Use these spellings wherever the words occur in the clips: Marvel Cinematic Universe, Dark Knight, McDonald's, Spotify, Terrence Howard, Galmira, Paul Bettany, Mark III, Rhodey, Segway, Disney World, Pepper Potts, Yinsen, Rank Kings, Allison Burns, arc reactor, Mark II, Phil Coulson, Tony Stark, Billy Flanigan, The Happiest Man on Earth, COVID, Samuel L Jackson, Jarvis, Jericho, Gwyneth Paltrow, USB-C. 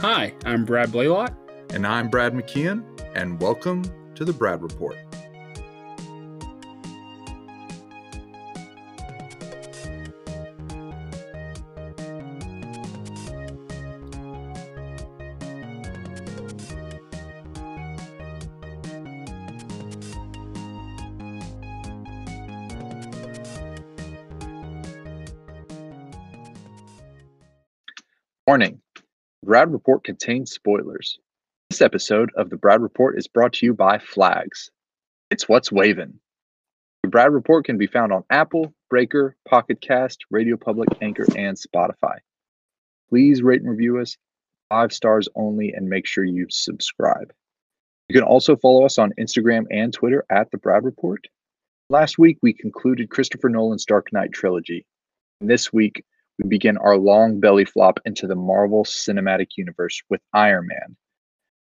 Hi, I'm Brad Blaylock. And I'm Brad McKeon, and welcome to The Brad Report. Warning, Brad Report contains spoilers. This episode of The Brad Report is brought to you by Flags. It's what's waving. The Brad Report can be found on Apple, Breaker, Pocket Cast, Radio Public, Anchor, and Spotify. Please rate and review us, 5 stars only, and make sure you subscribe. You can also follow us on Instagram and Twitter at The Brad Report. Last week, we concluded Christopher Nolan's Dark Knight trilogy. And this week, we begin our long belly flop into the Marvel Cinematic Universe with Iron Man,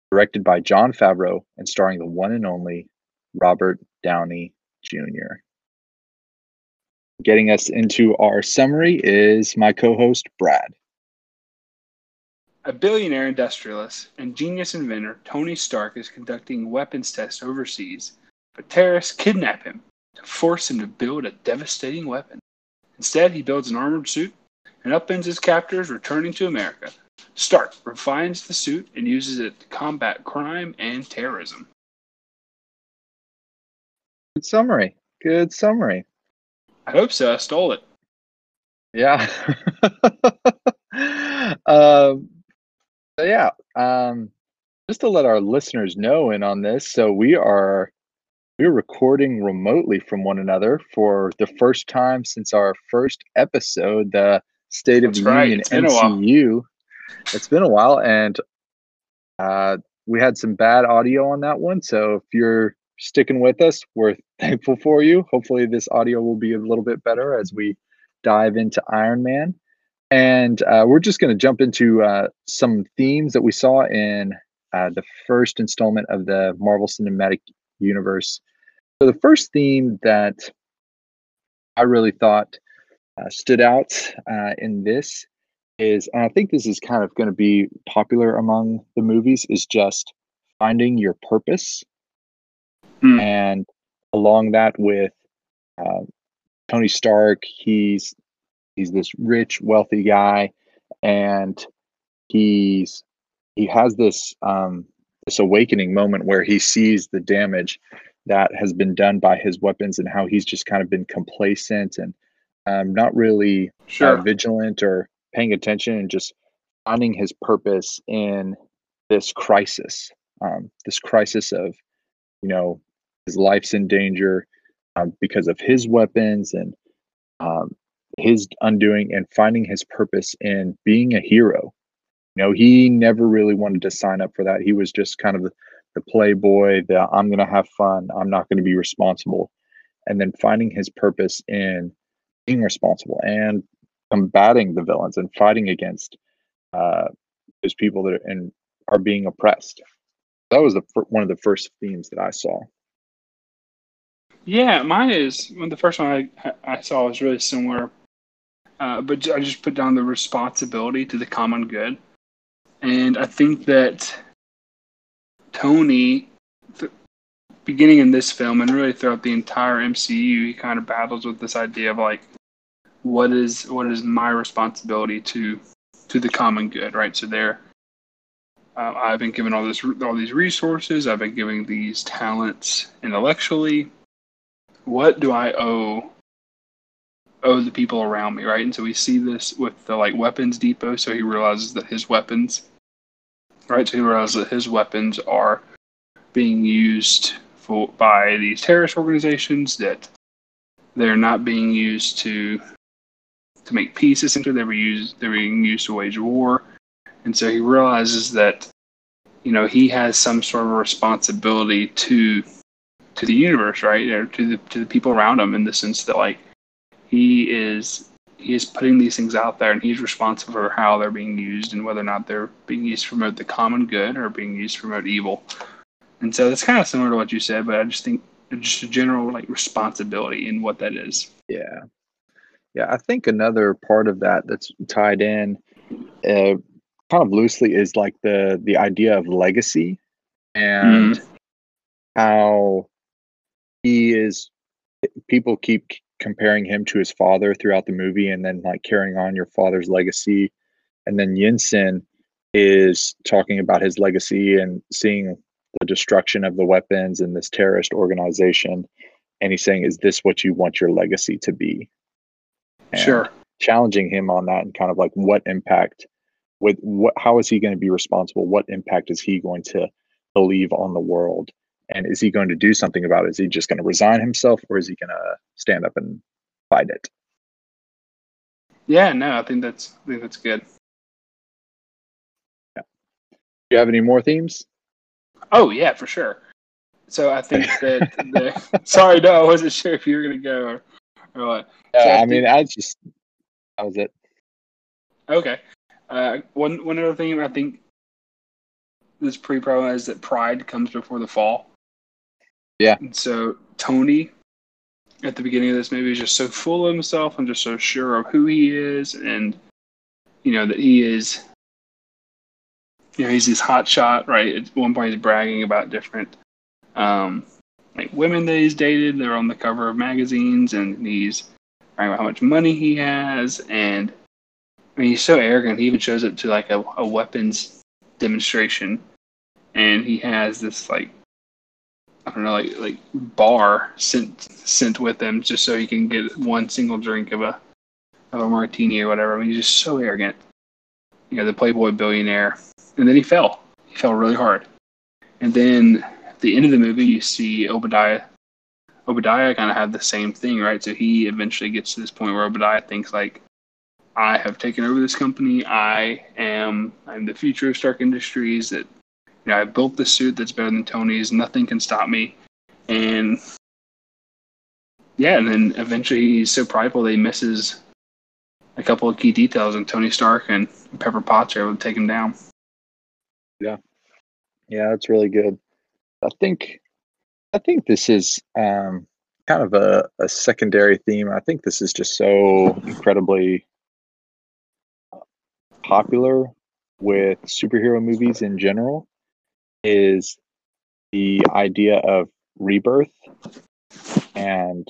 directed by Jon Favreau and starring the one and only Robert Downey Jr. Getting us into our summary is my co-host, Brad. A billionaire industrialist and genius inventor, Tony Stark, is conducting weapons tests overseas, but terrorists kidnap him to force him to build a devastating weapon. Instead, he builds an armored suit and upends his captors, returning to America. Stark refines the suit and uses it to combat crime and terrorism. Good summary. Good summary. I hope so. I stole it. Yeah. Just to let our listeners know in on this, so we're recording remotely from one another for the first time since our first episode, the State of the Union MCU. It's been a while, and we had some bad audio on that one. So if you're sticking with us, we're thankful for you. Hopefully this audio will be a little bit better as we dive into Iron Man. And we're just going to jump into some themes that we saw in the first installment of the Marvel Cinematic Universe. So the first theme that I really thought stood out in this is, and I think this is kind of going to be popular among the movies, is just finding your purpose. And along that with Tony Stark, he's this rich, wealthy guy, and he has this this awakening moment where he sees the damage that has been done by his weapons and how he's just kind of been complacent and not really vigilant or paying attention and just finding his purpose in this crisis of, you know, his life's in danger because of his weapons and his undoing, and finding his purpose in being a hero. You know, he never really wanted to sign up for that. He was just kind of the playboy, the I'm going to have fun, I'm not going to be responsible. And then finding his purpose in being responsible and combating the villains and fighting against those people that are being oppressed. That was one of the first themes that I saw. Yeah, mine is one of the first one I saw was really similar, but I just put down the responsibility to the common good, and I think that Tony, beginning in this film and really throughout the entire MCU, he kind of battles with this idea of like, What is my responsibility to the common good, right? So there, I've been given all these resources. I've been given these talents intellectually. What do I owe the people around me, right? And so we see this with the weapons depot. So he realizes that his weapons, right? So he realizes that his weapons are being used by these terrorist organizations. That they're not being used to make peace, essentially. They're being used to wage war. And so he realizes that, you know, he has some sort of responsibility to the universe, right? Or to the people around him, in the sense that he is putting these things out there, and he's responsible for how they're being used and whether or not they're being used to promote the common good or being used to promote evil. And so that's kind of similar to what you said, but I just think just a general responsibility in what that is. Yeah. Yeah, I think another part of that's tied in kind of loosely is like the idea of legacy and how he is. People keep comparing him to his father throughout the movie, and then like carrying on your father's legacy. And then Yinsen is talking about his legacy and seeing the destruction of the weapons and this terrorist organization. And he's saying, is this what you want your legacy to be? And sure. Challenging him on that and kind of like what impact with what, how is he going to be responsible? What impact is he going to leave on the world? And is he going to do something about it? Is he just going to resign himself, or is he going to stand up and fight it? Yeah, no, I think that's good. Yeah. Do you have any more themes? Oh yeah, for sure. So I think that sorry, no, I wasn't sure if you were going to go or what. So that was it. Okay. One other thing I think that's pretty prevalent is that pride comes before the fall. Yeah. And so Tony, at the beginning of this movie, is just so full of himself and just so sure of who he is, and you know that he is. You know, he's this hot shot, right? At one point, he's bragging about different like women that he's dated. They're on the cover of magazines, and he's bragging about how much money he has. And I mean, he's so arrogant. He even shows up to like a weapons demonstration, and he has this like. I don't know, like bar sent with him just so he can get one single drink of a martini or whatever. I mean, he's just so arrogant. You know, the Playboy billionaire. And then he fell. He fell really hard. And then at the end of the movie, you see Obadiah. Obadiah kind of had the same thing, right? So he eventually gets to this point where Obadiah thinks like, I have taken over this company. I'm the future of Stark Industries. That. You know, I built this suit that's better than Tony's. Nothing can stop me. And yeah, and then eventually he's so prideful that he misses a couple of key details, and Tony Stark and Pepper Potts are able to take him down. Yeah. Yeah, that's really good. I think this is kind of a secondary theme. I think this is just so incredibly popular with superhero movies in general, is the idea of rebirth and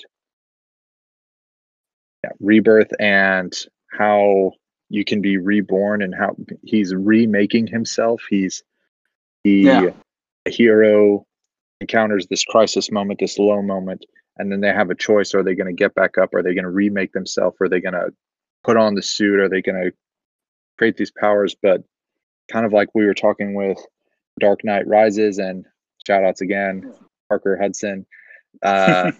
how you can be reborn, and how he's remaking himself. A hero encounters this crisis moment, this low moment, and then they have a choice. Are they going to get back up? Are they going to remake themselves? Are they going to put on the suit? Are they going to create these powers? But kind of like we were talking with Dark Knight Rises, and shout outs again, Parker Hudson, how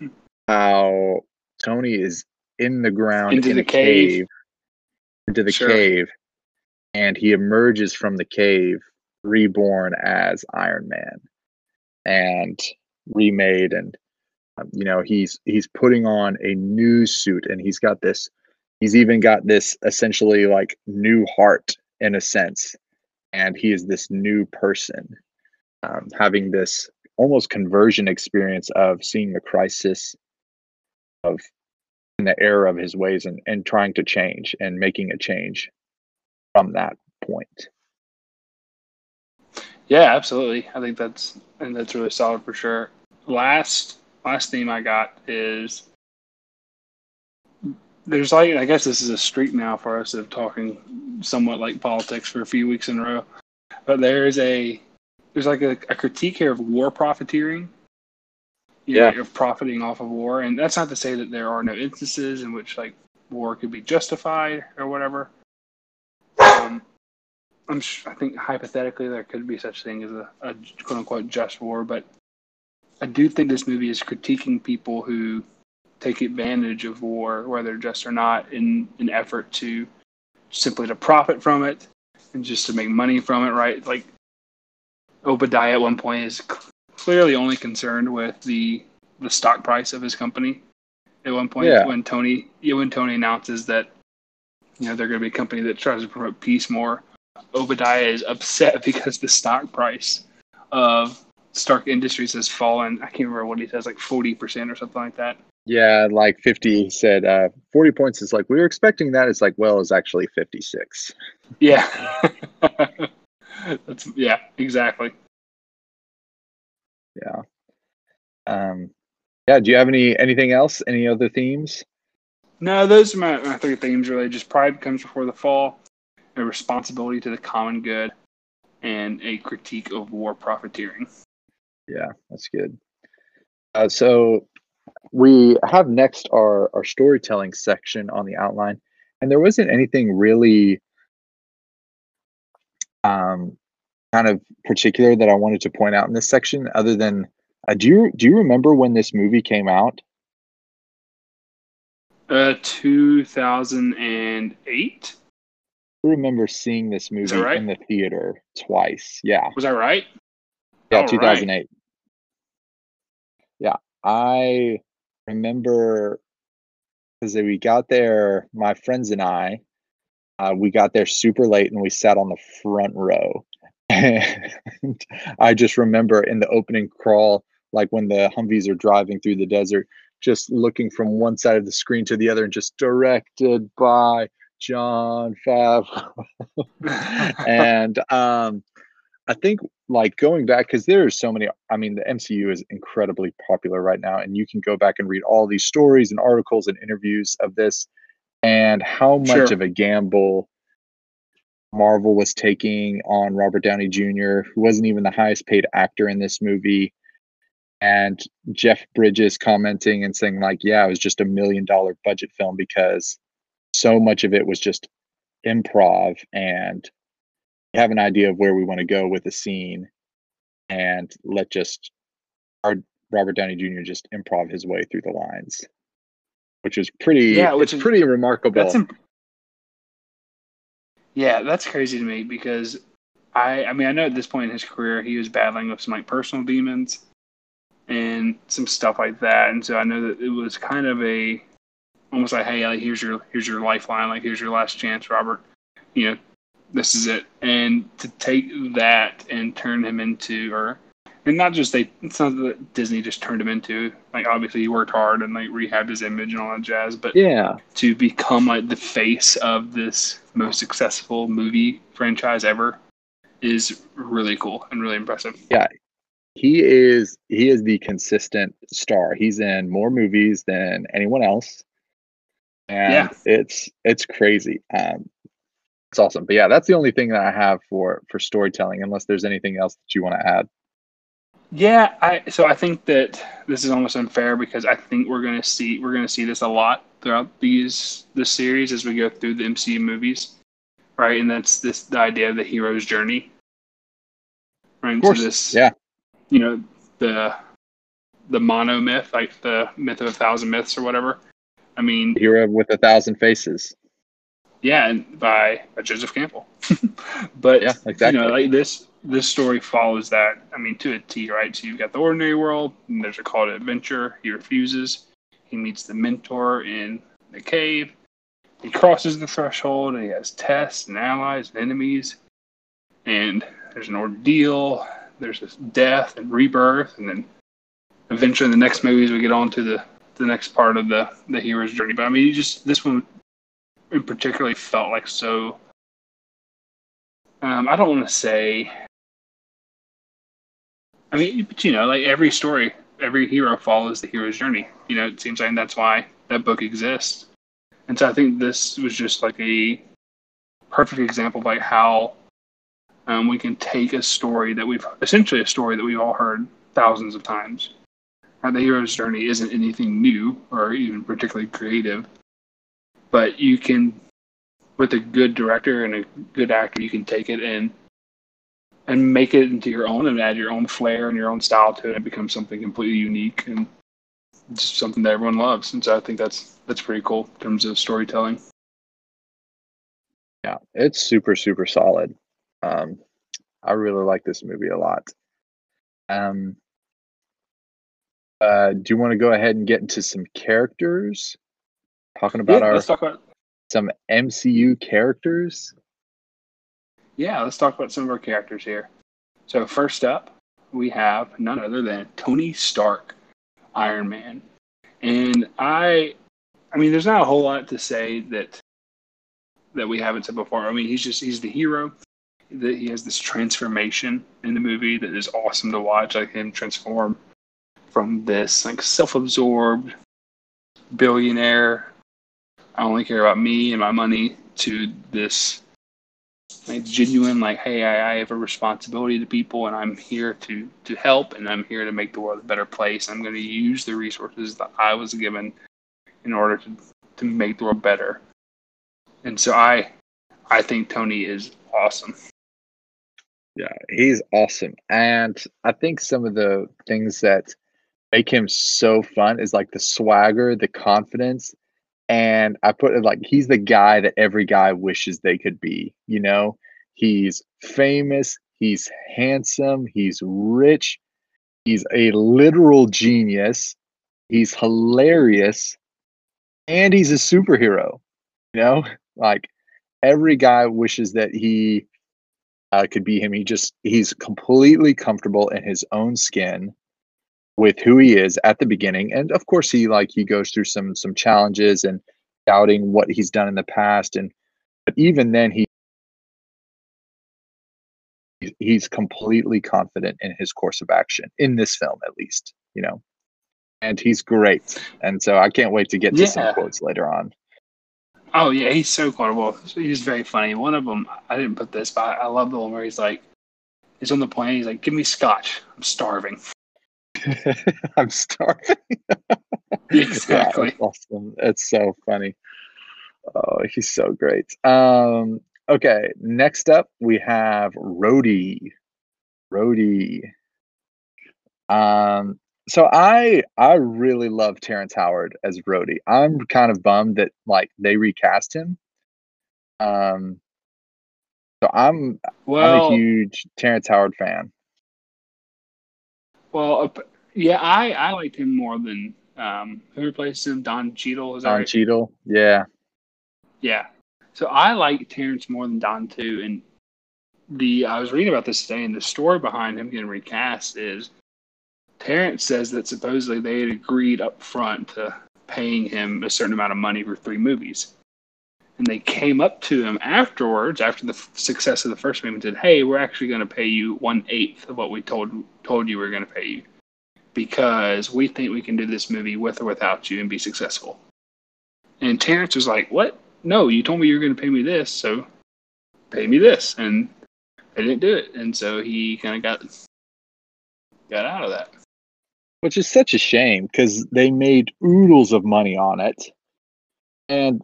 Tony is in the ground into the cave, into the cave, and he emerges from the cave reborn as Iron Man and remade, and you know, he's putting on a new suit, and he's even got this essentially like new heart in a sense. And he is this new person, having this almost conversion experience of seeing the crisis of in the error of his ways, and trying to change and making a change from that point. Yeah, absolutely. I think that's really solid for sure. Last theme I got is there's like, I guess this is a streak now for us of talking somewhat like politics for a few weeks in a row, but there's like a critique here of war profiteering, of profiting off of war. And that's not to say that there are no instances in which like war could be justified or whatever. I think hypothetically there could be such thing as a quote unquote just war, but I do think this movie is critiquing people who take advantage of war, whether just or not, in an effort to simply to profit from it and just to make money from it, right? Like Obadiah at one point is clearly only concerned with the stock price of his company. At one point, when Tony announces that, you know, they're going to be a company that tries to promote peace more, Obadiah is upset because the stock price of Stark Industries has fallen. I can't remember what he says, like 40% or something like that. Yeah, like 50 said 40 points is like, we were expecting that. It's like, well, it's actually 56. Yeah. That's, yeah, exactly. Yeah. Yeah, do you have anything else? Any other themes? No, those are my three themes, really. Just pride comes before the fall, a responsibility to the common good, and a critique of war profiteering. Yeah, that's good. So we have next our storytelling section on the outline, and there wasn't anything really kind of particular that I wanted to point out in this section, other than do you remember when this movie came out? 2008. I remember seeing this movie in the theater twice. Yeah. Was I right? Yeah, 2008. Right. Yeah, I remember because we got there, my friends and I, we got there super late and we sat on the front row. And I just remember in the opening crawl, like when the Humvees are driving through the desert, just looking from one side of the screen to the other and just directed by Jon Favreau. And I think, like, going back, because there are so many, I mean, the MCU is incredibly popular right now, and you can go back and read all these stories and articles and interviews of this and how much of a gamble Marvel was taking on Robert Downey Jr., who wasn't even the highest paid actor in this movie. And Jeff Bridges commenting and saying, like, yeah, it was just $1 million budget film because so much of it was just improv, and we have an idea of where we want to go with the scene, and let just our Robert Downey Jr. just improv his way through the lines, which is pretty, pretty remarkable. Yeah, that's crazy to me because I mean, I know at this point in his career, he was battling with some like personal demons and some stuff like that. And so I know that it was kind of almost like, hey, like, here's your lifeline. Like, here's your last chance, Robert, you know, this is it. And to take that and turn him into, it's not that Disney just turned him into, like, obviously he worked hard and like rehabbed his image and all that jazz, but yeah, to become like the face of this most successful movie franchise ever is really cool and really impressive. Yeah. He is the consistent star. He's in more movies than anyone else. And it's crazy. It's awesome. But yeah, that's the only thing that I have for storytelling, unless there's anything else that you want to add. Yeah, I think that this is almost unfair because I think we're gonna see this a lot throughout the series as we go through the MCU movies. Right? And that's the idea of the hero's journey. Right? Of course. So this, yeah. You know, the mono myth, like the myth of 1,000 myths or whatever. I mean, Hero with 1,000 Faces. Yeah, and by Joseph Campbell. But yeah, exactly. You know, like this story follows that. I mean, to a T, right? So you've got the ordinary world, and there's a call to adventure. He refuses. He meets the mentor in the cave. He crosses the threshold, and he has tests and allies and enemies. And there's an ordeal. There's this death and rebirth, and then eventually in the next movies we get on to the next part of the hero's journey. But I mean, this one in particular felt like so. I don't want to say. I mean, but you know, like every story, every hero follows the hero's journey. You know, it seems like that's why that book exists, and so I think this was just like a perfect example of like how. We can take a story that we've all heard thousands of times. The hero's journey isn't anything new or even particularly creative, but you can, with a good director and a good actor, you can take it and make it into your own and add your own flair and your own style to it and become something completely unique and just something that everyone loves. And so I think that's pretty cool in terms of storytelling. Yeah, it's super, super solid. I really like this movie a lot. Do you want to go ahead and get into some characters? Talking about some MCU characters? Yeah, let's talk about some of our characters here. So first up, we have none other than Tony Stark, Iron Man. And I mean, there's not a whole lot to say that we haven't said before. I mean, he's the hero. That he has this transformation in the movie that is awesome to watch, like him transform from this like self-absorbed billionaire, I only care about me and my money, to this like genuine like, hey, I have a responsibility to people, and I'm here to help, and I'm here to make the world a better place. I'm going to use the resources that I was given in order to make the world better. And so I think Tony is awesome. Yeah, he's awesome. And I think some of the things that make him so fun is like the swagger, the confidence. And I put it like, he's the guy that every guy wishes they could be. You know, he's famous, he's handsome, he's rich, he's a literal genius, he's hilarious, and he's a superhero. You know, like every guy wishes that he could be him. He's completely comfortable in his own skin with who he is at the beginning. And of course he goes through some challenges and doubting what he's done in the past. But even then he's completely confident in his course of action in this film, at least, you know, and he's great. And so I can't wait to get to some quotes later on. Oh, yeah, he's so quotable. He's very funny. One of them, I didn't put this, but I love the one where he's like, he's on the plane, he's like, give me scotch. I'm starving. I'm starving. Exactly. Yeah, that's awesome. It's so funny. Oh, he's so great. Okay, next up, we have Rhodey. Rhodey. So I really love Terrence Howard as Rhodey. I'm kind of bummed that like they recast him. So I'm a huge Terrence Howard fan. Well, yeah, I liked him more than who replaced him? Don Cheadle. Is that Don right? Cheadle, yeah. Yeah. So I like Terrence more than Don too. And I was reading about this today, and the story behind him getting recast is, Terrence says that supposedly they had agreed up front to paying him a certain amount of money for 3 movies. And they came up to him afterwards, after the success of the first movie, and said, hey, we're actually going to pay you 1/8 of what we told you we were going to pay you, because we think we can do this movie with or without you and be successful. And Terrence was like, what? No, you told me you were going to pay me this, so pay me this. And they didn't do it. And so he kind of got out of that. Which is such a shame, because they made oodles of money on it. And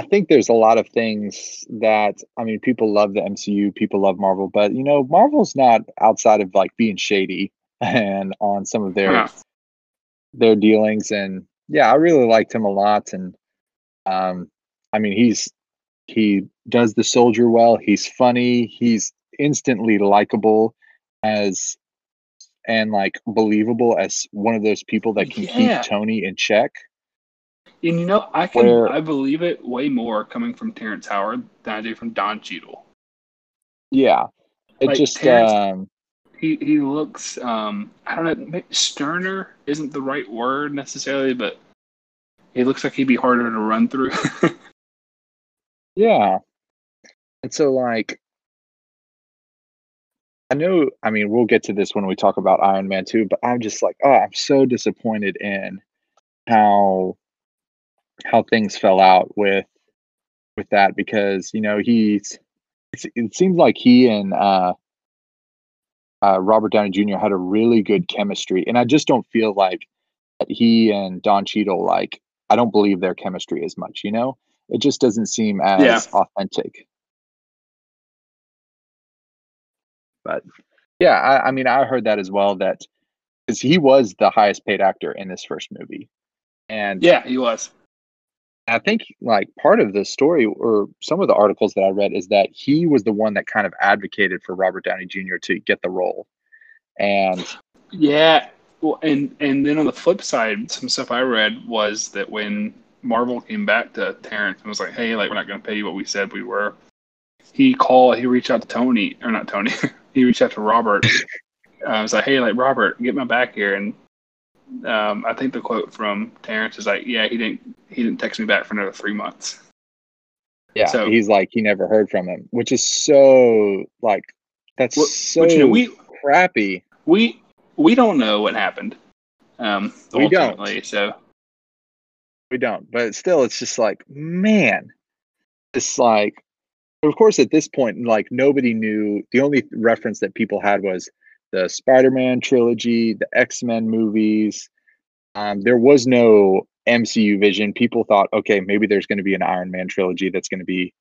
I think there's a lot of things that, I mean, people love the MCU, people love Marvel, but, you know, Marvel's not outside of, like, being shady and on some of their dealings. And, yeah, I really liked him a lot. And, I mean, he does the soldier well. He's funny. He's instantly likable and like believable as one of those people that can keep Tony in check. And you know, I believe it way more coming from Terrence Howard than I do from Don Cheadle. Yeah, it like just Terrence, he looks I don't know, sterner isn't the right word necessarily, but he looks like he'd be harder to run through. Yeah, and so like. I mean, we'll get to this when we talk about Iron Man 2, but I'm just like, oh, I'm so disappointed in how things fell out with that, because, you know, it seems like he and Robert Downey Jr. had a really good chemistry, and I just don't feel like that he and Don Cheadle, like, I don't believe their chemistry as much, you know? It just doesn't seem as authentic. But yeah, I mean, I heard that as well, that because he was the highest paid actor in this first movie. And yeah, he was. I think like part of the story or some of the articles that I read is that he was the one that kind of advocated for Robert Downey Jr. to get the role. And yeah. Well, and then on the flip side, some stuff I read was that when Marvel came back to Terrence and was like, hey, like, we're not going to pay you what we said we were. He reached out to Robert I was like, hey, like, Robert, get my back here. And I think the quote from Terrence is like, yeah, he didn't text me back for another 3 months. Yeah, so, he's like, he never heard from him, which is so, like, that's crappy. We don't know what happened. We don't. So we don't. But still, it's just like, man, it's like, of course, at this point, like, nobody knew. The only reference that people had was the Spider-Man trilogy, the X-Men movies. There was no MCU vision. People thought, okay, maybe there's going to be an Iron Man trilogy that's going to be,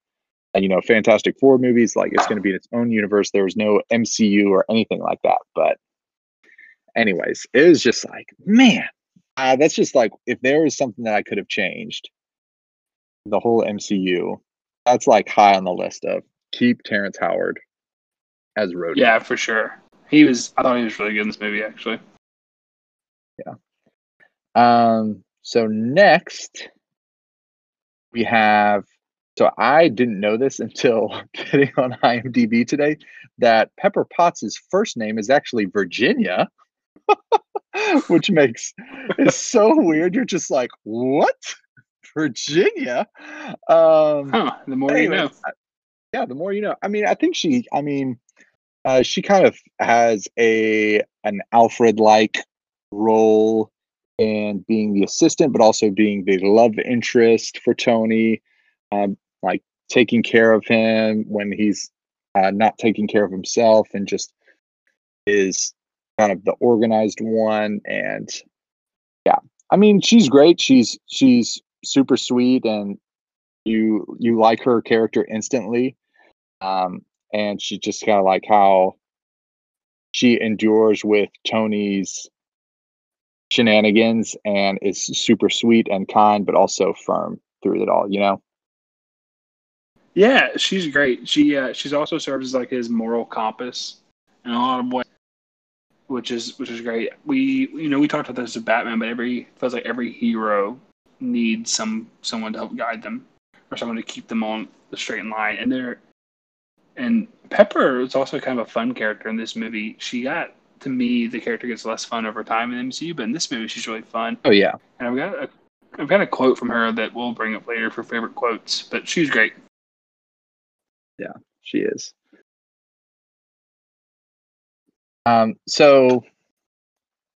you know, Fantastic Four movies. Like, it's going to be in its own universe. There was no MCU or anything like that. But anyways, it was just like, man, that's just like, if there was something that I could have changed, the whole MCU, that's like high on the list of keep Terrence Howard as Rhodey. Yeah, for sure. I thought he was really good in this movie, actually. Yeah. So next we have, so I didn't know this until getting on IMDb today, that Pepper Potts' first name is actually Virginia, which makes it's so weird. You're just like, what? Virginia? The more you know. Yeah, the more you know. I mean, I think she kind of has an Alfred-like role in being the assistant, but also being the love interest for Tony, like taking care of him when he's not taking care of himself, and just is kind of the organized one. And yeah, I mean, she's great. She's super sweet, and you like her character instantly. And she just kind of like how she endures with Tony's shenanigans and is super sweet and kind, but also firm through it all, you know? Yeah, she's great. She's also serves as like his moral compass in a lot of ways, which is great. We talked about this with Batman, but feels like every hero needs someone to help guide them or someone to keep them on the straight and line. And Pepper is also kind of a fun character in this movie. To me, the character gets less fun over time in MCU, but in this movie, she's really fun. Oh yeah. And I've got a quote from her that we'll bring up later for favorite quotes, but she's great. Yeah, she is. So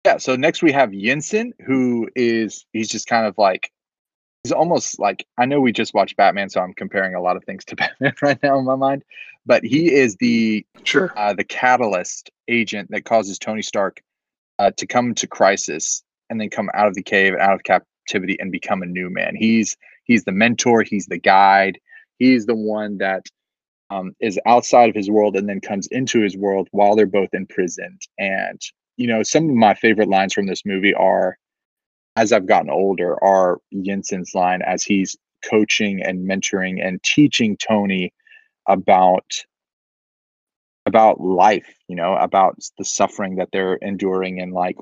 next we have Yinsen, he's just kind of like, he's almost like, I know we just watched Batman, so I'm comparing a lot of things to Batman right now in my mind, but he is the catalyst agent that causes Tony Stark to come to crisis and then come out of the cave, out of captivity, and become a new man. He's the mentor. He's the guide. He's the one that is outside of his world and then comes into his world while they're both imprisoned. And, you know, some of my favorite lines from this movie are, as I've gotten older, are Yinsen's line as he's coaching and mentoring and teaching Tony about life, you know, about the suffering that they're enduring, and like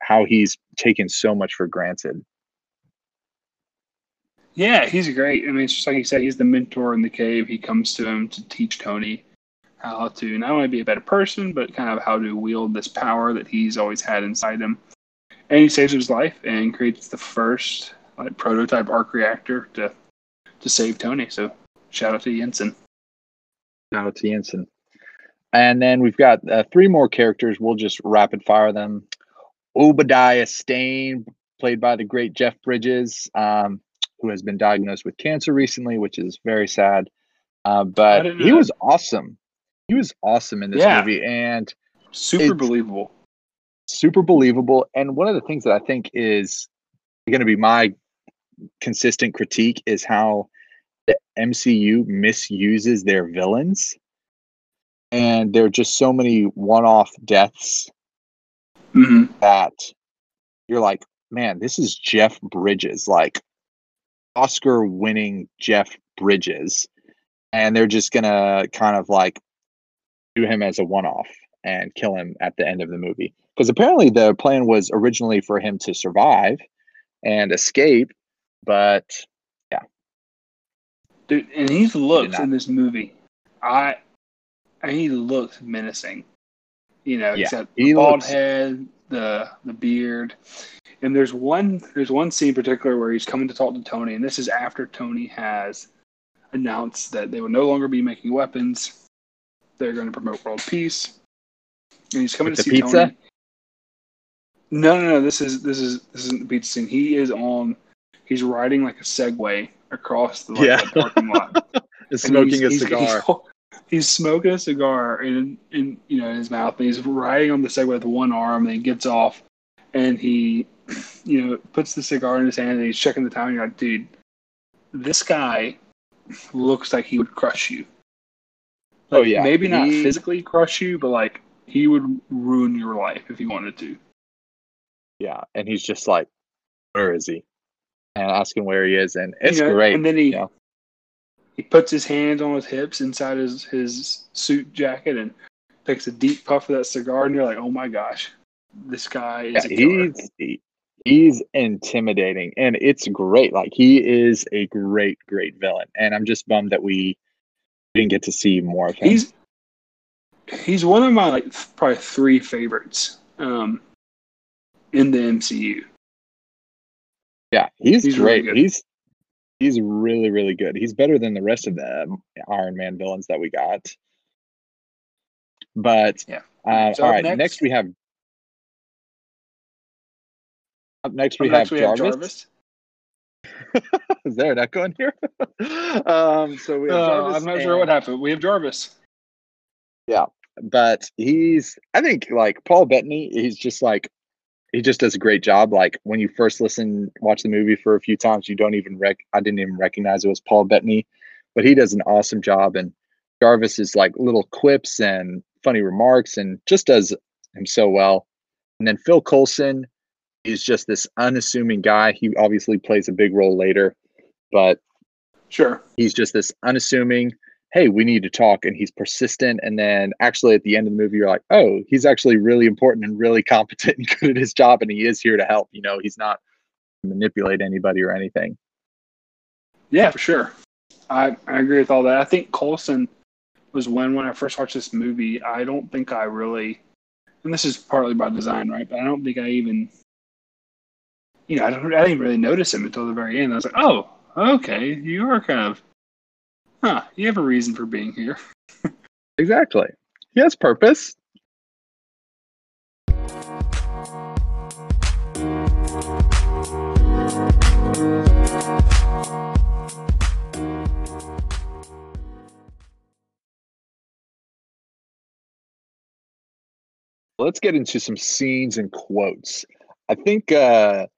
how he's taken so much for granted. Yeah, he's great. I mean, it's just like you said, he's the mentor in the cave. He comes to him to teach Tony how to not only be a better person, but kind of how to wield this power that he's always had inside him. And he saves his life and creates the first like prototype arc reactor to save Tony. So shout out to Yinsen. Shout out to Yinsen. And then we've got three more characters. We'll just rapid fire them. Obadiah Stane, played by the great Jeff Bridges, who has been diagnosed with cancer recently, which is very sad. But he was awesome. He was awesome in this movie. And super believable. Super believable. And one of the things that I think is going to be my consistent critique is how the MCU misuses their villains. And there are just so many one-off deaths that you're like, man, this is Jeff Bridges, like Oscar-winning Jeff Bridges. And they're just going to kind of like do him as a one-off and kill him at the end of the movie. Because apparently the plan was originally for him to survive and escape, but yeah. Dude, and his looks in this movie, he looked menacing. you know, he's got the bald head, the beard. And there's one scene in particular where he's coming to talk to Tony, and this is after Tony has announced that they will no longer be making weapons. They're going to promote world peace. And he's coming to see pizza? Tony. No. This isn't the pizza scene. He's riding like a Segway across the the parking lot. He's smoking a cigar. He's smoking a cigar in you know, in his mouth, and he's riding on the Segway with one arm, and he gets off, and he, you know, puts the cigar in his hand, and he's checking the time, and you're like, dude, this guy looks like he would crush you. Like, maybe not physically crush you, but like he would ruin your life if he wanted to. Yeah, and he's just like, where is he? And asking where he is, and it's great. And then he puts his hands on his hips inside his suit jacket and takes a deep puff of that cigar, and you're like, oh my gosh, this guy is a killer. He's intimidating, and it's great. Like, he is a great, great villain, and I'm just bummed that we didn't get to see more of him. He's one of my probably three favorites in the MCU. Yeah, he's great. Really, he's really, really good. He's better than the rest of the Iron Man villains that we got. But so all right, next we have Jarvis. Is there an echo in here? So we have Jarvis. I'm not sure what happened. We have Jarvis. Yeah, but I think, like, Paul Bettany, he just does a great job. Like, when you first watch the movie for a few times, you don't even I didn't even recognize it was Paul Bettany, but he does an awesome job. And Jarvis is like little quips and funny remarks, and just does him so well. And then Phil Coulson is just this unassuming guy. He obviously plays a big role later, but sure, he's just this unassuming, hey, we need to talk, and he's persistent. And then actually at the end of the movie, you're like, oh, he's actually really important and really competent and good at his job, and he is here to help. You know, he's not manipulate anybody or anything. Yeah, for sure. I agree with all that. I think Coulson was when I first watched this movie, I don't think I really, and this is partly by design, right? But I don't think I even, you know, I didn't really notice him until the very end. I was like, oh, okay, you are kind of, you have a reason for being here. Exactly. He has purpose. Let's get into some scenes and quotes. I think the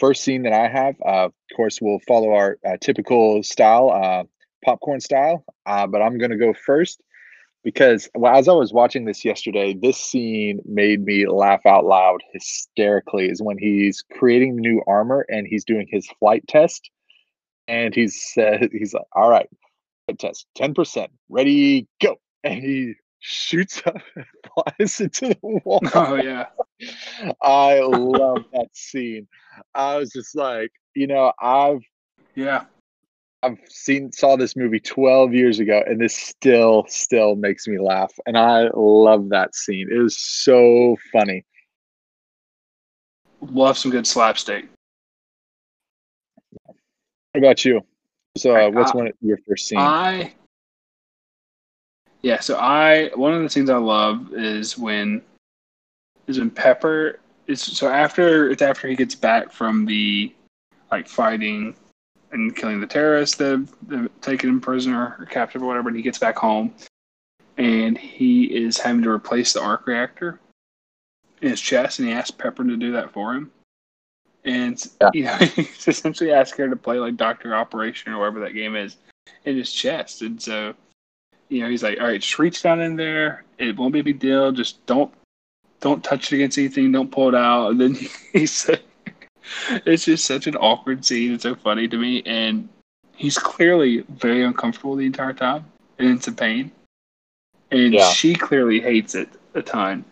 first scene that I have, of course, we'll follow our typical style, popcorn style, but I'm going to go first because, well, as I was watching this yesterday, this scene made me laugh out loud hysterically. Is when he's creating new armor and he's doing his flight test, and he's like, all right, flight test 10%, ready, go, and he shoots up and flies into the wall. Oh yeah, I love that scene. I was just like, you know, I saw this movie 12 years ago, and this still makes me laugh. And I love that scene. It was so funny. Love some good slapstick. What about you? So what's one of your first scenes? One of the scenes I love is when Pepper is, so after he gets back from the, like, fighting and killing the terrorists that have taken him prisoner or captive or whatever, and he gets back home, and he is having to replace the arc reactor in his chest, and he asks Pepper to do that for him. And, he's essentially asking her to play, like, Dr. Operation or whatever that game is in his chest. And so, you know, he's like, all right, just reach down in there. It won't be a big deal. Just don't touch it against anything. Don't pull it out. And then he said, it's just such an awkward scene. It's so funny to me. And he's clearly very uncomfortable the entire time and in some pain. And she clearly hates it a ton.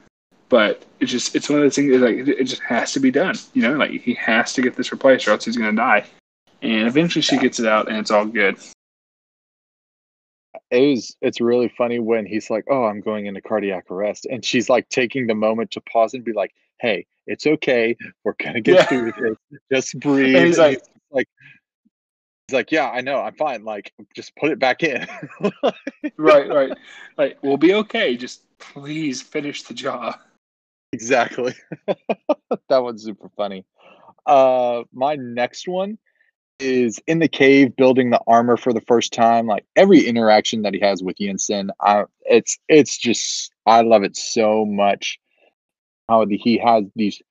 But it's just, it's one of those things, like, it just has to be done. You know, like, he has to get this replaced or else he's going to die. And eventually she gets it out and it's all good. it's really funny when he's like, oh, I'm going into cardiac arrest. And she's like taking the moment to pause and be like, hey, it's okay. We're going to get through this. Just breathe. And he's like, yeah, I know. I'm fine. Like, just put it back in. Right. Like, we'll be okay. Just please finish the job. Exactly. That one's super funny. My next one is in the cave building the armor for the first time. Like every interaction that he has with Yinsen, it's just, I love it so much. How he has these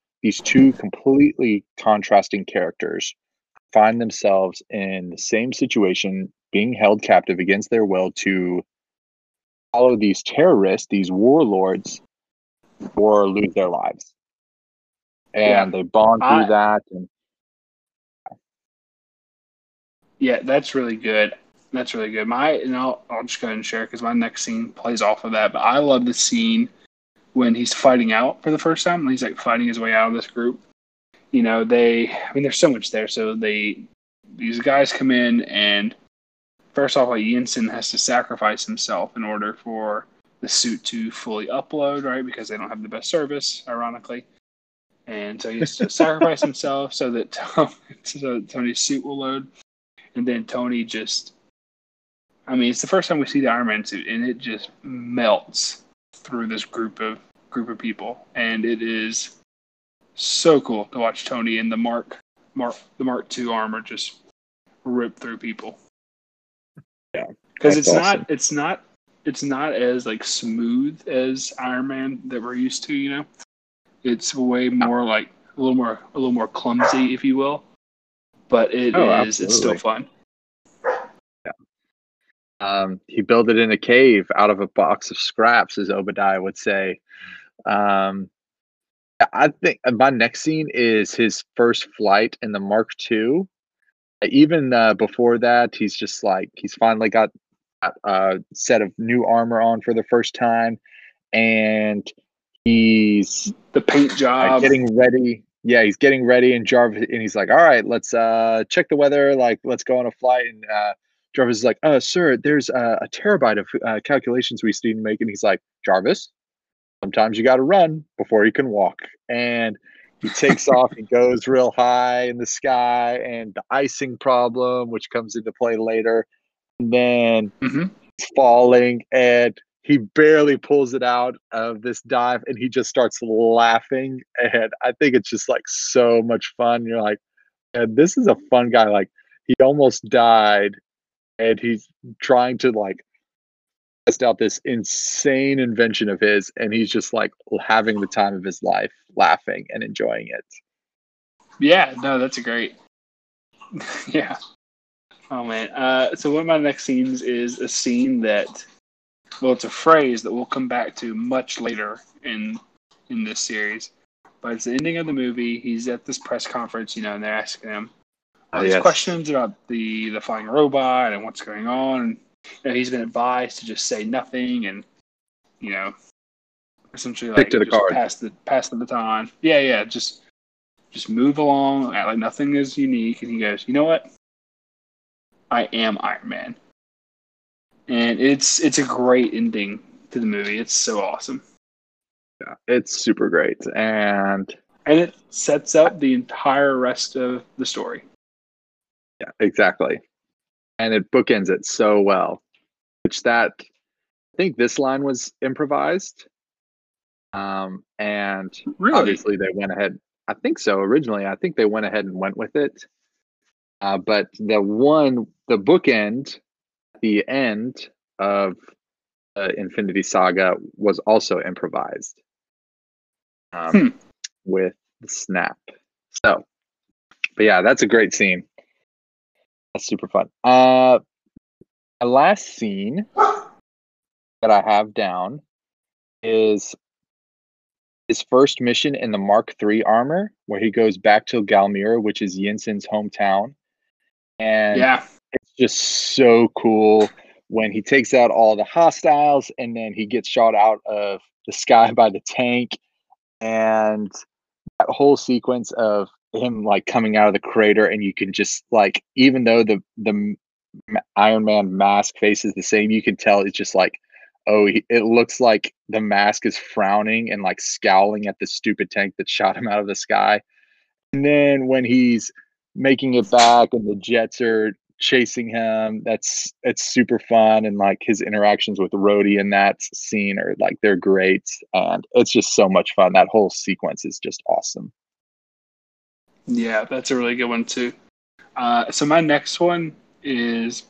two completely contrasting characters find themselves in the same situation, being held captive against their will to follow these terrorists, these warlords, or lose their lives. And they bond through that. And yeah, that's really good. That's really good. I'll just go ahead and share because my next scene plays off of that. But I love the scene when he's fighting out for the first time, when he's like fighting his way out of this group. You know, there's so much there. So these guys come in, and first off, like Yinsen has to sacrifice himself in order for the suit to fully upload, right? Because they don't have the best service, ironically. And so he has to sacrifice himself so that Tony's suit will load. And then Tony it's the first time we see the Iron Man suit, and it just melts through this group of people, and it is so cool to watch Tony in the Mark II armor just rip through people. Yeah, because it's awesome. It's not as like smooth as Iron Man that we're used to. You know, it's way more like a little more clumsy, if you will. But it's still fun. Yeah. He built it in a cave out of a box of scraps, as Obadiah would say. I think my next scene is his first flight in the Mark II. Even before that, he's just like, he's finally got a set of new armor on for the first time. And he's... the paint job. Getting ready. Yeah, he's getting ready, and Jarvis, and he's like, all right, let's check the weather. Like, let's go on a flight. And Jarvis is like, oh, sir, there's a terabyte of calculations we need to make. And he's like, Jarvis, sometimes you got to run before you can walk. And he takes off and goes real high in the sky, and the icing problem, which comes into play later. And then he's falling, and he barely pulls it out of this dive, and he just starts laughing. And I think it's just like so much fun. You're like, this is a fun guy. Like, he almost died, and he's trying to like test out this insane invention of his. And he's just like having the time of his life, laughing and enjoying it. Yeah, no, that's great. Yeah. Oh man. So one of my next scenes is a scene that, well, it's a phrase that we'll come back to much later in this series. But it's the ending of the movie. He's at this press conference, you know, and they're asking him all these questions about the flying robot and what's going on. And, you know, he's been advised to just say nothing and, you know, essentially like to the just pass the baton. Yeah, just move along, act like nothing is unique. And he goes, you know what? I am Iron Man. And it's a great ending to the movie. It's so awesome. Yeah, it's super great. And it sets up the entire rest of the story. Yeah, exactly. And it bookends it so well. I think this line was improvised. And really? Obviously they went ahead. I think so. Originally, I think they went ahead and went with it. But the bookend, the end of Infinity Saga was also improvised with the snap. So, but yeah, that's a great scene. That's super fun. The last scene that I have down is his first mission in the Mark III armor, where he goes back to Galmira, which is Yinsen's hometown. And yeah. It's just so cool when he takes out all the hostiles, and then he gets shot out of the sky by the tank, and that whole sequence of him like coming out of the crater, and you can just like, even though the Iron Man mask faces the same. You can tell it's just like, oh, it looks like the mask is frowning and like scowling at the stupid tank that shot him out of the sky. And then when he's making it back and the jets are chasing him, it's super fun. And like his interactions with Rhodey in that scene are like, they're great. And it's just so much fun. That whole sequence is just awesome. Yeah, that's a really good one too. So my next one is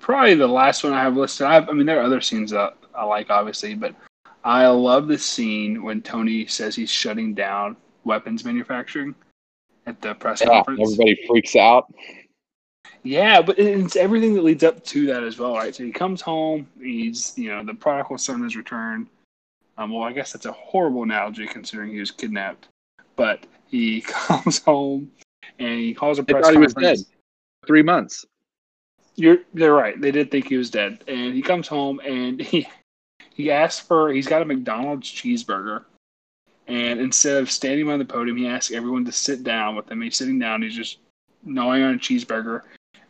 probably the last one I have listed. I mean, there are other scenes that I like, obviously, but I love the scene when Tony says he's shutting down weapons manufacturing at the press conference. Everybody freaks out. Yeah, but it's everything that leads up to that as well, right? So he comes home. He's, you know, the prodigal son has returned. Well, I guess that's a horrible analogy considering he was kidnapped. But he comes home and he calls a press conference. They thought he was dead. 3 months. They're right. They did think he was dead. And he comes home and he asks for, he's got a McDonald's cheeseburger. And instead of standing by the podium, he asks everyone to sit down with him. He's sitting down. He's just gnawing on a cheeseburger.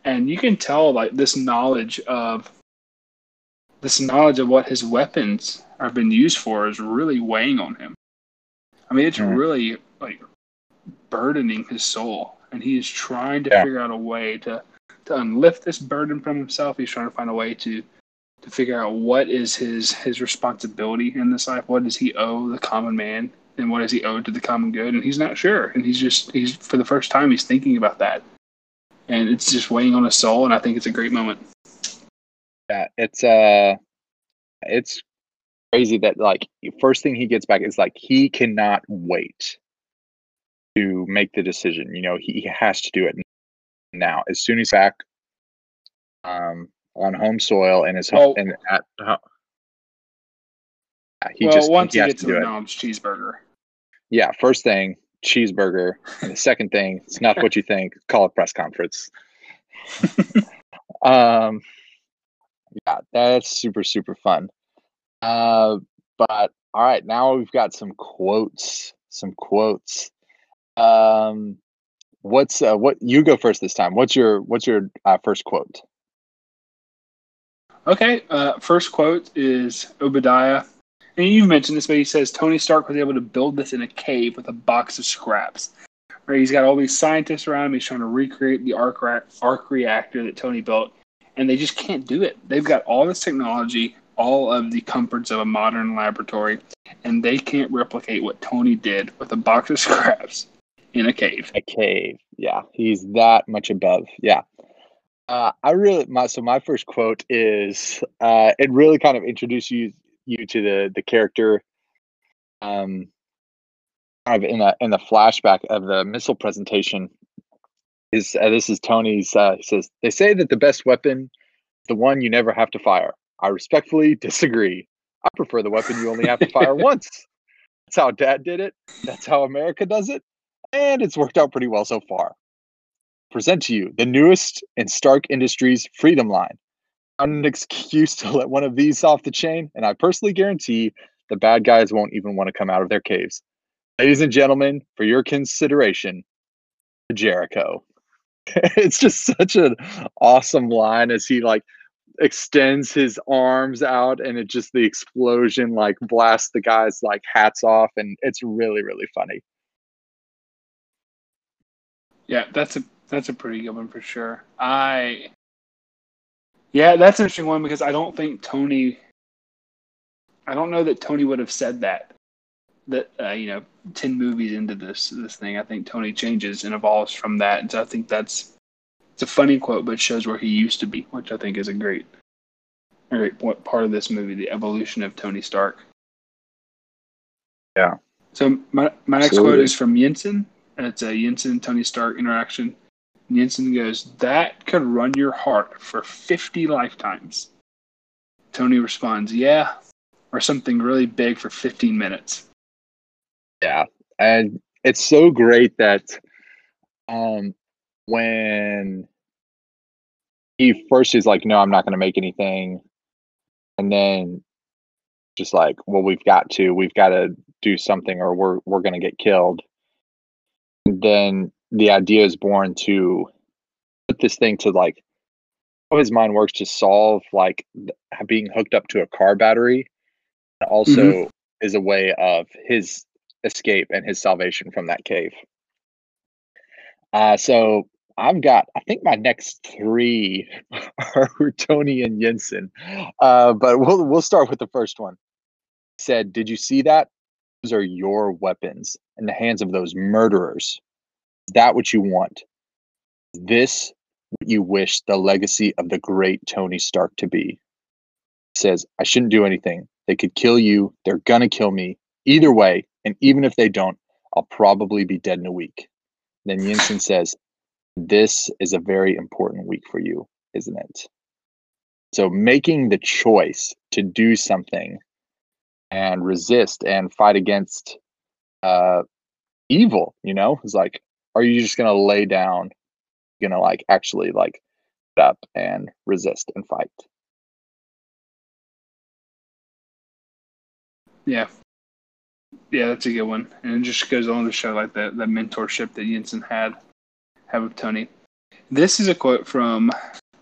And you can tell like this knowledge of what his weapons have been used for is really weighing on him. I mean, it's really like burdening his soul. And he is trying to figure out a way to unlift this burden from himself. He's trying to find a way to figure out what is his responsibility in this life. What does he owe the common man? And what does he owe to the common good? And he's not sure. And he's for the first time, he's thinking about that. And it's just weighing on his soul. And I think it's a great moment. Yeah, it's crazy that like first thing he gets back is like he cannot wait to make the decision. You know, he has to do it now. As soon as he's back on home soil and his home and at home. Once he gets to the McDonald's cheeseburger. Yeah, first thing, cheeseburger. And the second thing, it's not what you think. Call a press conference. Yeah, that's super, super fun. But all right, now we've got some quotes. What's what? You go first this time. What's your first quote? Okay, first quote is Obadiah. And you've mentioned this, but he says, Tony Stark was able to build this in a cave with a box of scraps. Right? He's got all these scientists around him. He's trying to recreate the arc reactor that Tony built, and they just can't do it. They've got all this technology, all of the comforts of a modern laboratory, and they can't replicate what Tony did with a box of scraps in a cave. Yeah. He's that much above. Yeah. So my first quote is, it really kind of introduced you to the character kind of in the flashback of the missile presentation. Is this is Tony's he says, they say that the best weapon is the one you never have to fire. I respectfully disagree. I prefer the weapon you only have to fire once. That's how Dad did it. That's how America does it. And it's worked out pretty well so far. Present to you the newest in Stark Industries Freedom Line. An excuse to let one of these off the chain, and I personally guarantee the bad guys won't even want to come out of their caves. Ladies and gentlemen, for your consideration, Jericho. It's just such an awesome line as he like extends his arms out, and it just the explosion like blasts the guys like hats off, and it's really, really funny. Yeah, that's a pretty good one for sure. Yeah, that's an interesting one because I don't know that Tony would have said that. That 10 movies into this thing, I think Tony changes and evolves from that. And so I think it's a funny quote, but it shows where he used to be, which I think is a great part of this movie, the evolution of Tony Stark. Yeah. So my next quote is from Yinsen, and it's a Yinsen Tony Stark interaction. Yinsen goes, that could run your heart for 50 lifetimes. Tony responds, yeah, or something really big for 15 minutes. Yeah, and it's so great that when he first is like, no, I'm not going to make anything. And then just like, well, we've got to do something or we're going to get killed. And then the idea is born to put this thing to like his mind works to solve like being hooked up to a car battery. Also is a way of his escape and his salvation from that cave. So I've got, I think my next three are Tony and Yinsen, but we'll start with the first one. He said, "Did you see that? Those are your weapons in the hands of those murderers. Is that what you want? Is this what you wish the legacy of the great Tony Stark to be?" He says, "I shouldn't do anything. They could kill you. They're gonna kill me either way. And even if they don't, I'll probably be dead in a week." Then Yinsen says, "This is a very important week for you, isn't it?" So making the choice to do something and resist and fight against evil, you know, is like, are you just going to lay down, you know, like actually like get up and resist and fight? Yeah. Yeah, that's a good one. And it just goes on to show like that mentorship that Yinsen had with Tony. This is a quote from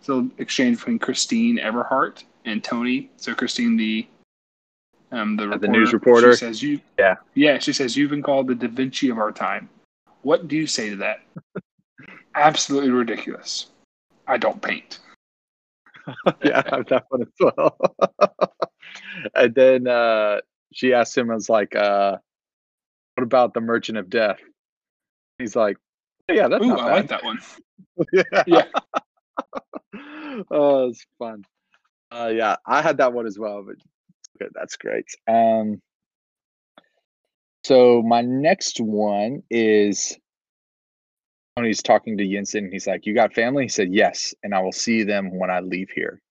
the exchange between Christine Everhart and Tony. So Christine, the news reporter, she says, she says, "You've been called the Da Vinci of our time. What do you say to that? Absolutely ridiculous. I don't paint." Yeah, I have that one as well. And then she asked him, "As like, what about the Merchant of Death?" He's like, "Yeah, that's not bad. I like that one." Yeah. Oh, it's fun. Yeah, I had that one as well, but okay, that's great. So my next one is when he's talking to Yinsen. He's like, "You got family?" He said, "Yes, and I will see them when I leave here."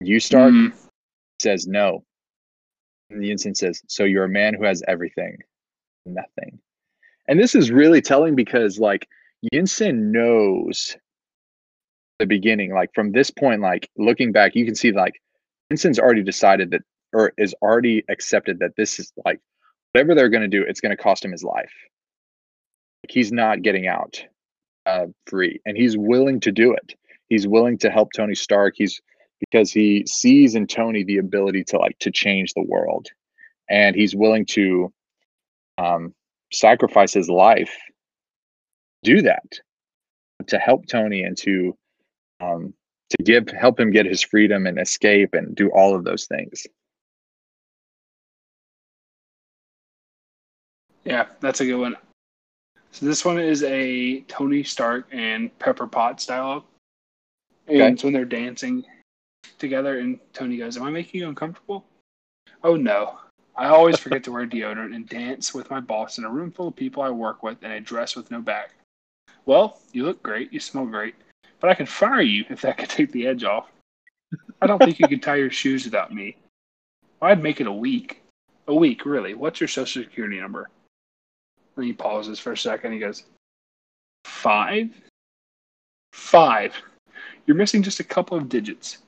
"You, Stark?" Says, "No." And Yinsen says, "So you're a man who has everything, nothing." And this is really telling because, like, Yinsen knows the beginning. Like, from this point, like, looking back, you can see, like, Yinsen's already decided that, or is already accepted that this is, like, whatever they're going to do, it's going to cost him his life. Like, he's not getting out free. And he's willing to do it. He's willing to help Tony Stark. Because he sees in Tony the ability to like to change the world, and he's willing to sacrifice his life, do that to help Tony and to help him get his freedom and escape and do all of those things. Yeah, that's a good one. So this one is a Tony Stark and Pepper Potts dialogue, and it's when they're dancing together, and Tony goes, "Am I making you uncomfortable?" "Oh no, I always forget to wear deodorant and dance with my boss in a room full of people I work with in a dress with no back." "Well, you look great, you smell great, but I could fire you if that could take the edge off. I don't think you could tie your shoes without me. Well, I'd make it a week." "A week, really? What's your social security number?" And he pauses for a second, he goes, Five? "You're missing just a couple of digits."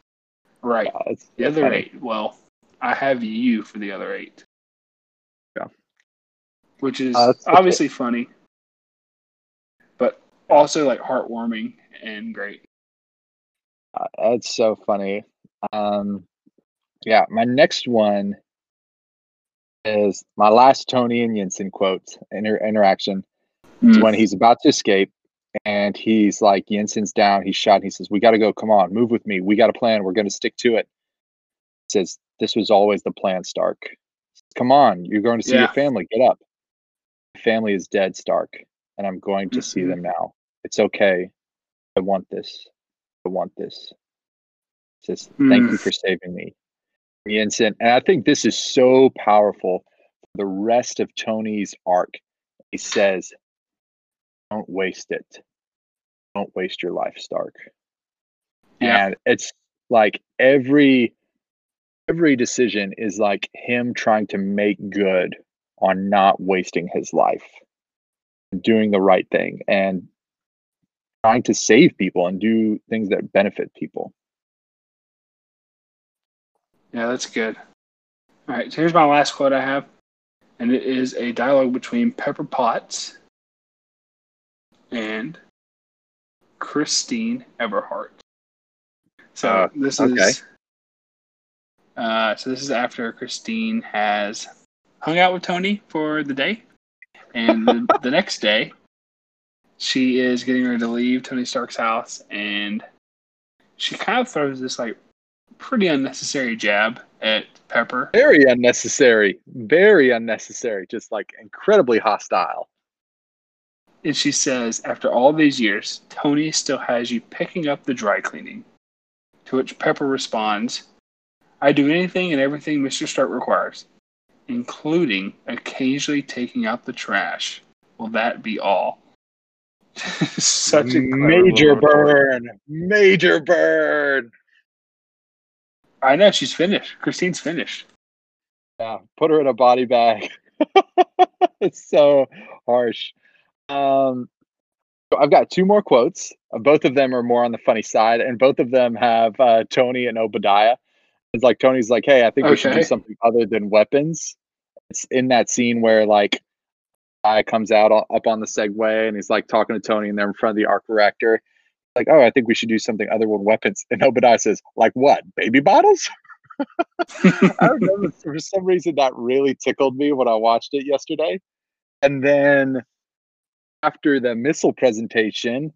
"Right. Wow, the other funny. 8. Well, I have you for the other 8. Yeah. Which is obviously funny, but also like heartwarming and great. That's so funny. Yeah, my next one is my last Tony and Yinsen quote interaction. It's when he's about to escape. And he's like, Yinsen's down, he's shot, and he says, "We got to go, come on, move with me. We got a plan, we're going to stick to it." He says, "This was always the plan, Stark. Come on, you're going to see your family, get up." "My family is dead, Stark, and I'm going to see them now. It's okay, I want this. He says, "Thank you for saving me." Yinsen, and I think this is so powerful for the rest of Tony's arc. He says, "Don't waste it. Don't waste your life, Stark." Yeah. And it's like every decision is like him trying to make good on not wasting his life, doing the right thing and trying to save people and do things that benefit people. Yeah, that's good. All right, so here's my last quote I have, and it is a dialogue between Pepper Potts and Christine Everhart. So this is after Christine has hung out with Tony for the day, and the next day she is getting ready to leave Tony Stark's house, and she kind of throws this like pretty unnecessary jab at Pepper. Very unnecessary. Just like incredibly hostile. And she says, "After all these years, Tony still has you picking up the dry cleaning." To which Pepper responds, "I do anything and everything Mr. Stark requires, including occasionally taking out the trash. Will that be all?" Such a major burn. Major burn. I know, she's finished. Christine's finished. Yeah, put her in a body bag. It's so harsh. So I've got two more quotes. Both of them are more on the funny side, and both of them have Tony and Obadiah. It's like Tony's like, "Hey, I think we should do something other than weapons." It's in that scene where like guy comes out up on the Segway and he's like talking to Tony, and they're in front of the arc reactor. Like, "Oh, I think we should do something other than weapons." And Obadiah says, "Like what? Baby bottles?" I remember for some reason that really tickled me when I watched it yesterday. And then after the missile presentation,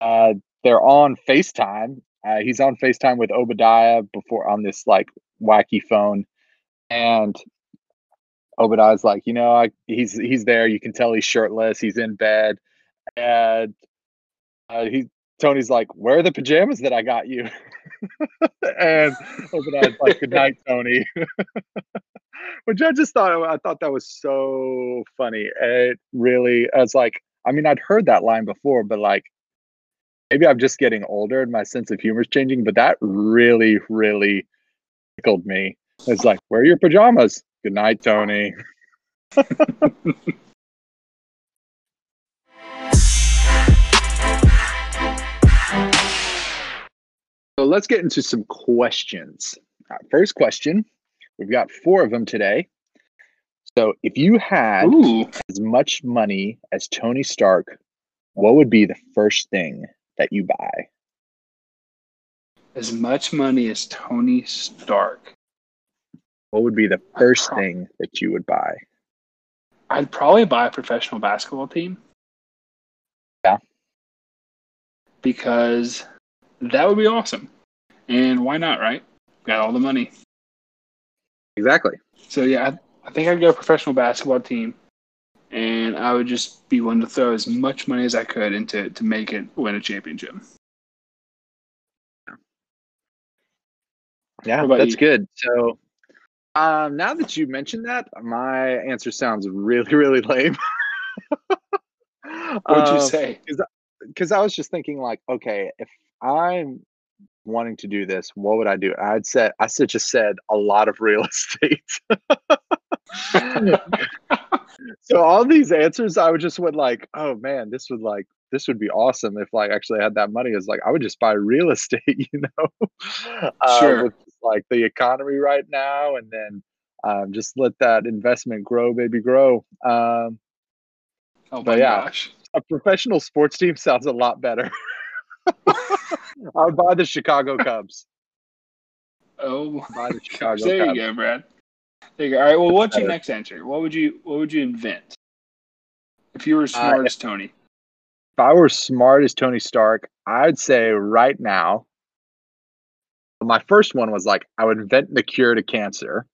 they're on FaceTime. He's on FaceTime with Obadiah before on this like wacky phone, and Obadiah's like, "You know, he's there. You can tell he's shirtless. He's in bed." And Tony's like, "Where are the pajamas that I got you?" And Obadiah's like, "Good night, Tony." Which I thought that was so funny. It really, I was like, I mean, I'd heard that line before, but like, maybe I'm just getting older and my sense of humor is changing, but that really, really tickled me. It's like, "Where are your pajamas? Good night, Tony." So let's get into some questions. All right, first question. We've got four of them today. So if you had as much money as Tony Stark, what would be the first thing that you buy? As much money as Tony Stark, what would be the first thing that you would buy? I'd probably buy a professional basketball team. Yeah. Because that would be awesome. And why not, right? Got all the money. Exactly. So yeah, I think I'd get a professional basketball team. And I would just be one to throw as much money as I could into to make it win a championship. Yeah, that's good. So now that you mentioned that, my answer sounds really, really lame. What'd you say? Because I was just thinking, like, okay, if I'm wanting to do this, what would I do? I just said a lot of real estate. So all these answers, I would just went like, "Oh man, this would be awesome if like actually I had that money." Is like I would just buy real estate, you know, sure, with like the economy right now, and then just let that investment grow, baby, grow. Gosh, a professional sports team sounds a lot better. I would buy the Chicago Cubs. Oh, buy the Chicago Cubs. There you go, Brad. There you go. All right. Well, what's your next answer? What would you invent if you were smart as Tony? If I were smart as Tony Stark, I'd say right now. My first one was like I would invent the cure to cancer.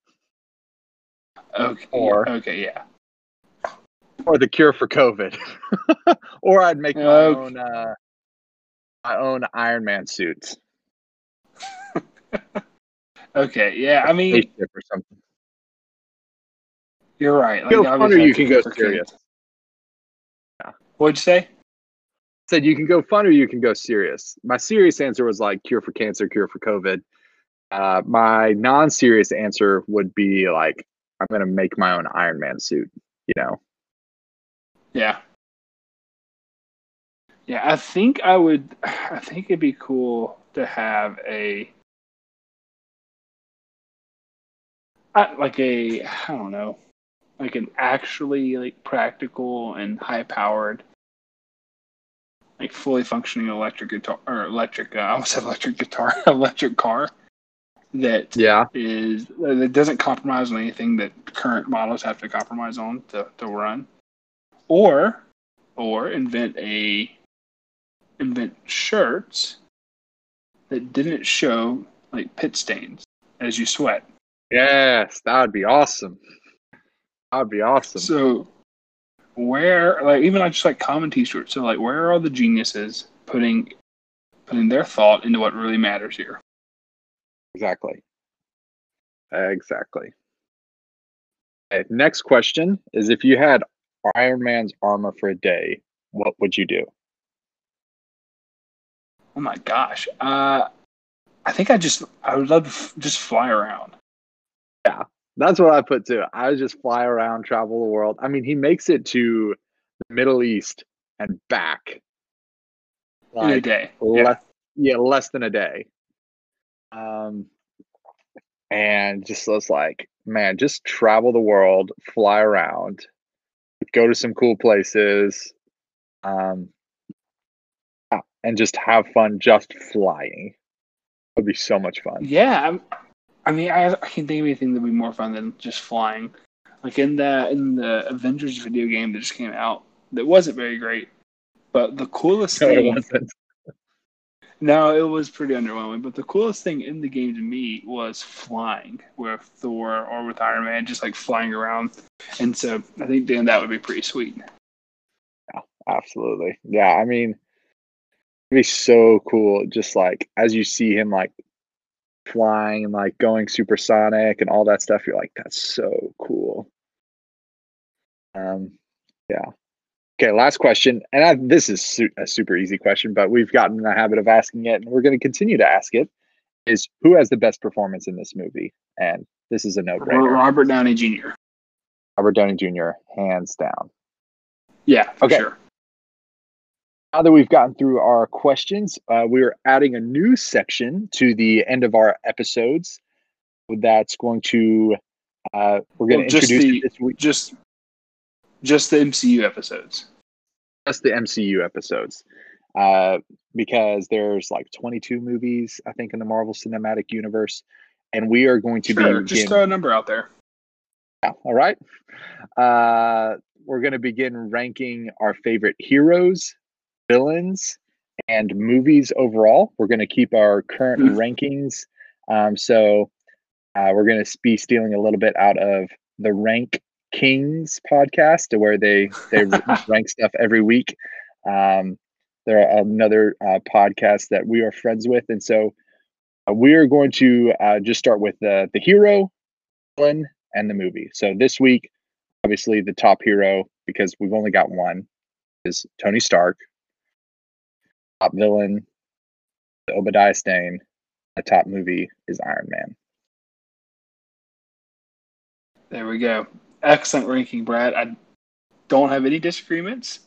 Okay. Or the cure for COVID. Or I'd make my own Iron Man suit. Okay. Yeah. I mean. Or something. You're right. Like, funner, you can go serious. Yeah. What'd you say? I said you can go fun or you can go serious. My serious answer was like cure for cancer, cure for COVID. My non-serious answer would be like I'm gonna make my own Iron Man suit. You know. Yeah. Yeah, I think it'd be cool to have an actually practical and high-powered like fully functioning electric guitar or electric. I almost have electric guitar, electric car. That is that doesn't compromise on anything that current models have to compromise on to run, or invent shirts that didn't show like pit stains as you sweat. Yes, that would be awesome. That would be awesome. So where like even I just like common t-shirts. So like where are the geniuses putting their thought into what really matters here? Exactly. Okay, next question is: if you had Iron Man's armor for a day, what would you do? Oh my gosh! I think I would love to just fly around. Yeah, that's what I put too. I would just fly around, travel the world. I mean, he makes it to the Middle East and back in a day. Less than a day. And just was like, man, just travel the world, fly around, go to some cool places, and just have fun just flying. It would be so much fun. Yeah, I mean, I can't think of anything that would be more fun than just flying. Like in the Avengers video game that just came out, that wasn't very great, but the coolest thing. It wasn't. No, it was pretty underwhelming, but the coolest thing in the game to me was flying with Thor or with Iron Man, just like flying around. And so I think doing that would be pretty sweet. Yeah, absolutely. Yeah, I mean, it'd be so cool just like as you see him like flying and like going supersonic and all that stuff, you're like, that's so cool. Yeah. Okay, last question, and this is a super easy question, but we've gotten in the habit of asking it, and we're going to continue to ask it, is who has the best performance in this movie? And this is a no-brainer. Robert Downey Jr. Robert Downey Jr., hands down. Yeah, for sure. Now that we've gotten through our questions, we are adding a new section to the end of our episodes. That's going to, we're going to introduce it this week. Just the MCU episodes. Just the MCU episodes. Because there's like 22 movies, I think, in the Marvel Cinematic Universe. And we are going to be... Just throw a number out there. Yeah, all right. We're going to begin ranking our favorite heroes, villains, and movies overall. We're going to keep our current rankings. We're going to be stealing a little bit out of the Rank Kings podcast, to where they rank stuff every week. They're another podcast that we are friends with, and so we are going to just start with the hero, villain, and the movie. So this week, obviously the top hero, because we've only got one, is Tony Stark. Top villain, Obadiah Stane. The top movie is Iron Man. There we go. Excellent ranking, Brad. I don't have any disagreements.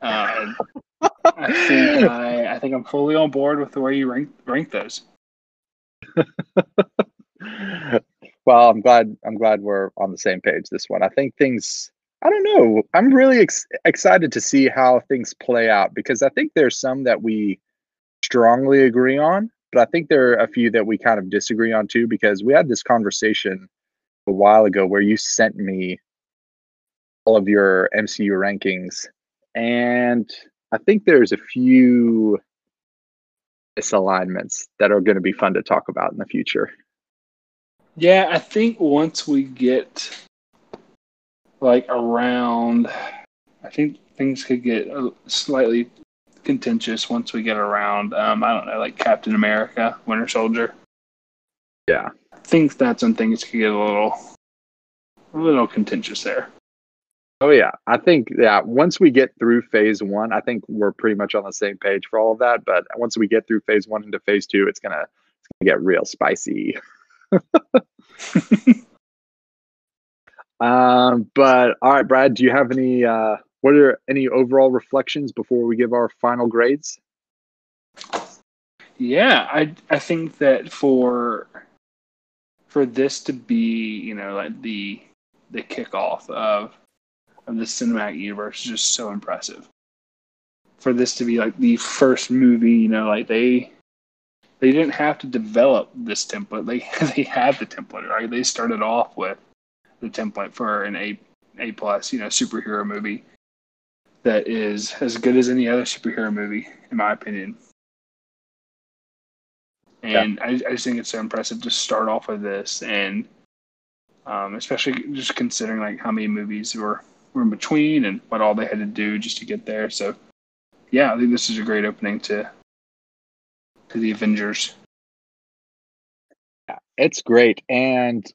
I think I'm fully on board with the way you rank those. Well, I'm glad we're on the same page this one. I think things. I don't know. I'm really excited to see how things play out, because I think there's some that we strongly agree on, but I think there are a few that we kind of disagree on too. Because we had this conversation a while ago where you sent me all of your MCU rankings, and I think there's a few misalignments that are going to be fun to talk about in the future. Yeah, I think once we get like around, I think things could get slightly contentious once we get around, I don't know, like Captain America, Winter Soldier. Yeah. I think that's when things could get a little contentious there. Oh yeah, I think once we get through phase one, I think we're pretty much on the same page for all of that. But once we get through phase one into phase two, it's gonna get real spicy. But all right, Brad, do you have any? What are any overall reflections before we give our final grades? Yeah, I think that for this to be, you know, like the kickoff of the cinematic universe is just so impressive. for this to be like the first movie, you know, like they didn't have to develop this template. They had the template, right? They started off with the template for an A-plus, you know, superhero movie that is as good as any other superhero movie, in my opinion. And yeah. I just think it's so impressive to start off with this, and especially just considering like how many movies were in between and what all they had to do just to get there. So, yeah, I think this is a great opening to the Avengers. Yeah, it's great, and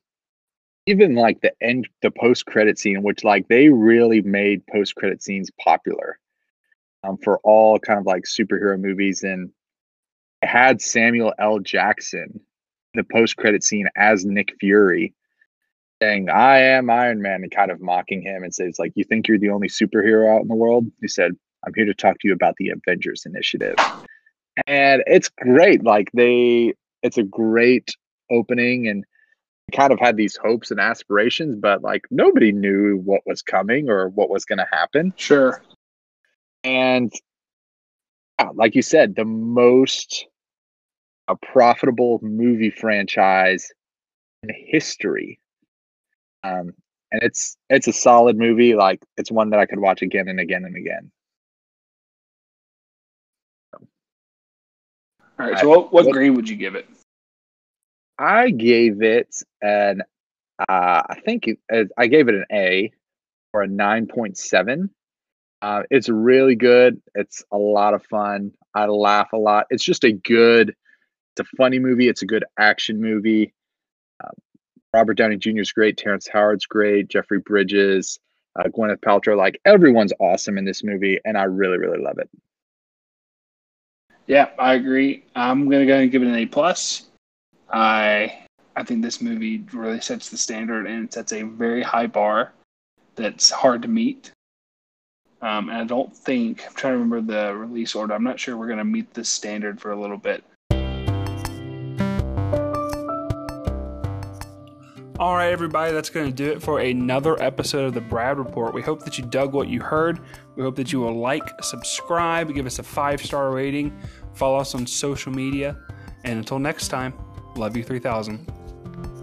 even like the end, the post-credit scene, which like they really made post-credit scenes popular for all kind of like superhero movies, and it had Samuel L. Jackson in the post-credit scene as Nick Fury, saying, "I am Iron Man," and kind of mocking him and says, like, "You think you're the only superhero out in the world?" He said, "I'm here to talk to you about the Avengers initiative." And it's great. Like it's a great opening, and kind of had these hopes and aspirations, but like nobody knew what was coming or what was going to happen. Sure. And like you said, the most profitable movie franchise in history. And it's a solid movie. Like it's one that I could watch again and again and again. All right, so what grade would you give it? I gave it an, I gave it an A, or a 9.7. It's really good. It's a lot of fun. I laugh a lot. It's just it's a funny movie. It's a good action movie. Robert Downey Jr. is great. Terrence Howard's great. Jeffrey Bridges, Gwyneth Paltrow. Like, everyone's awesome in this movie, and I really, really love it. Yeah, I agree. I'm going to go and give it an A+. I think this movie really sets the standard, and it sets a very high bar that's hard to meet. And I'm trying to remember the release order. I'm not sure we're going to meet this standard for a little bit. All right, everybody, that's going to do it for another episode of The Brad Report. We hope that you dug what you heard. We hope that you will like, subscribe, give us a 5-star rating, follow us on social media, and until next time, love you 3000.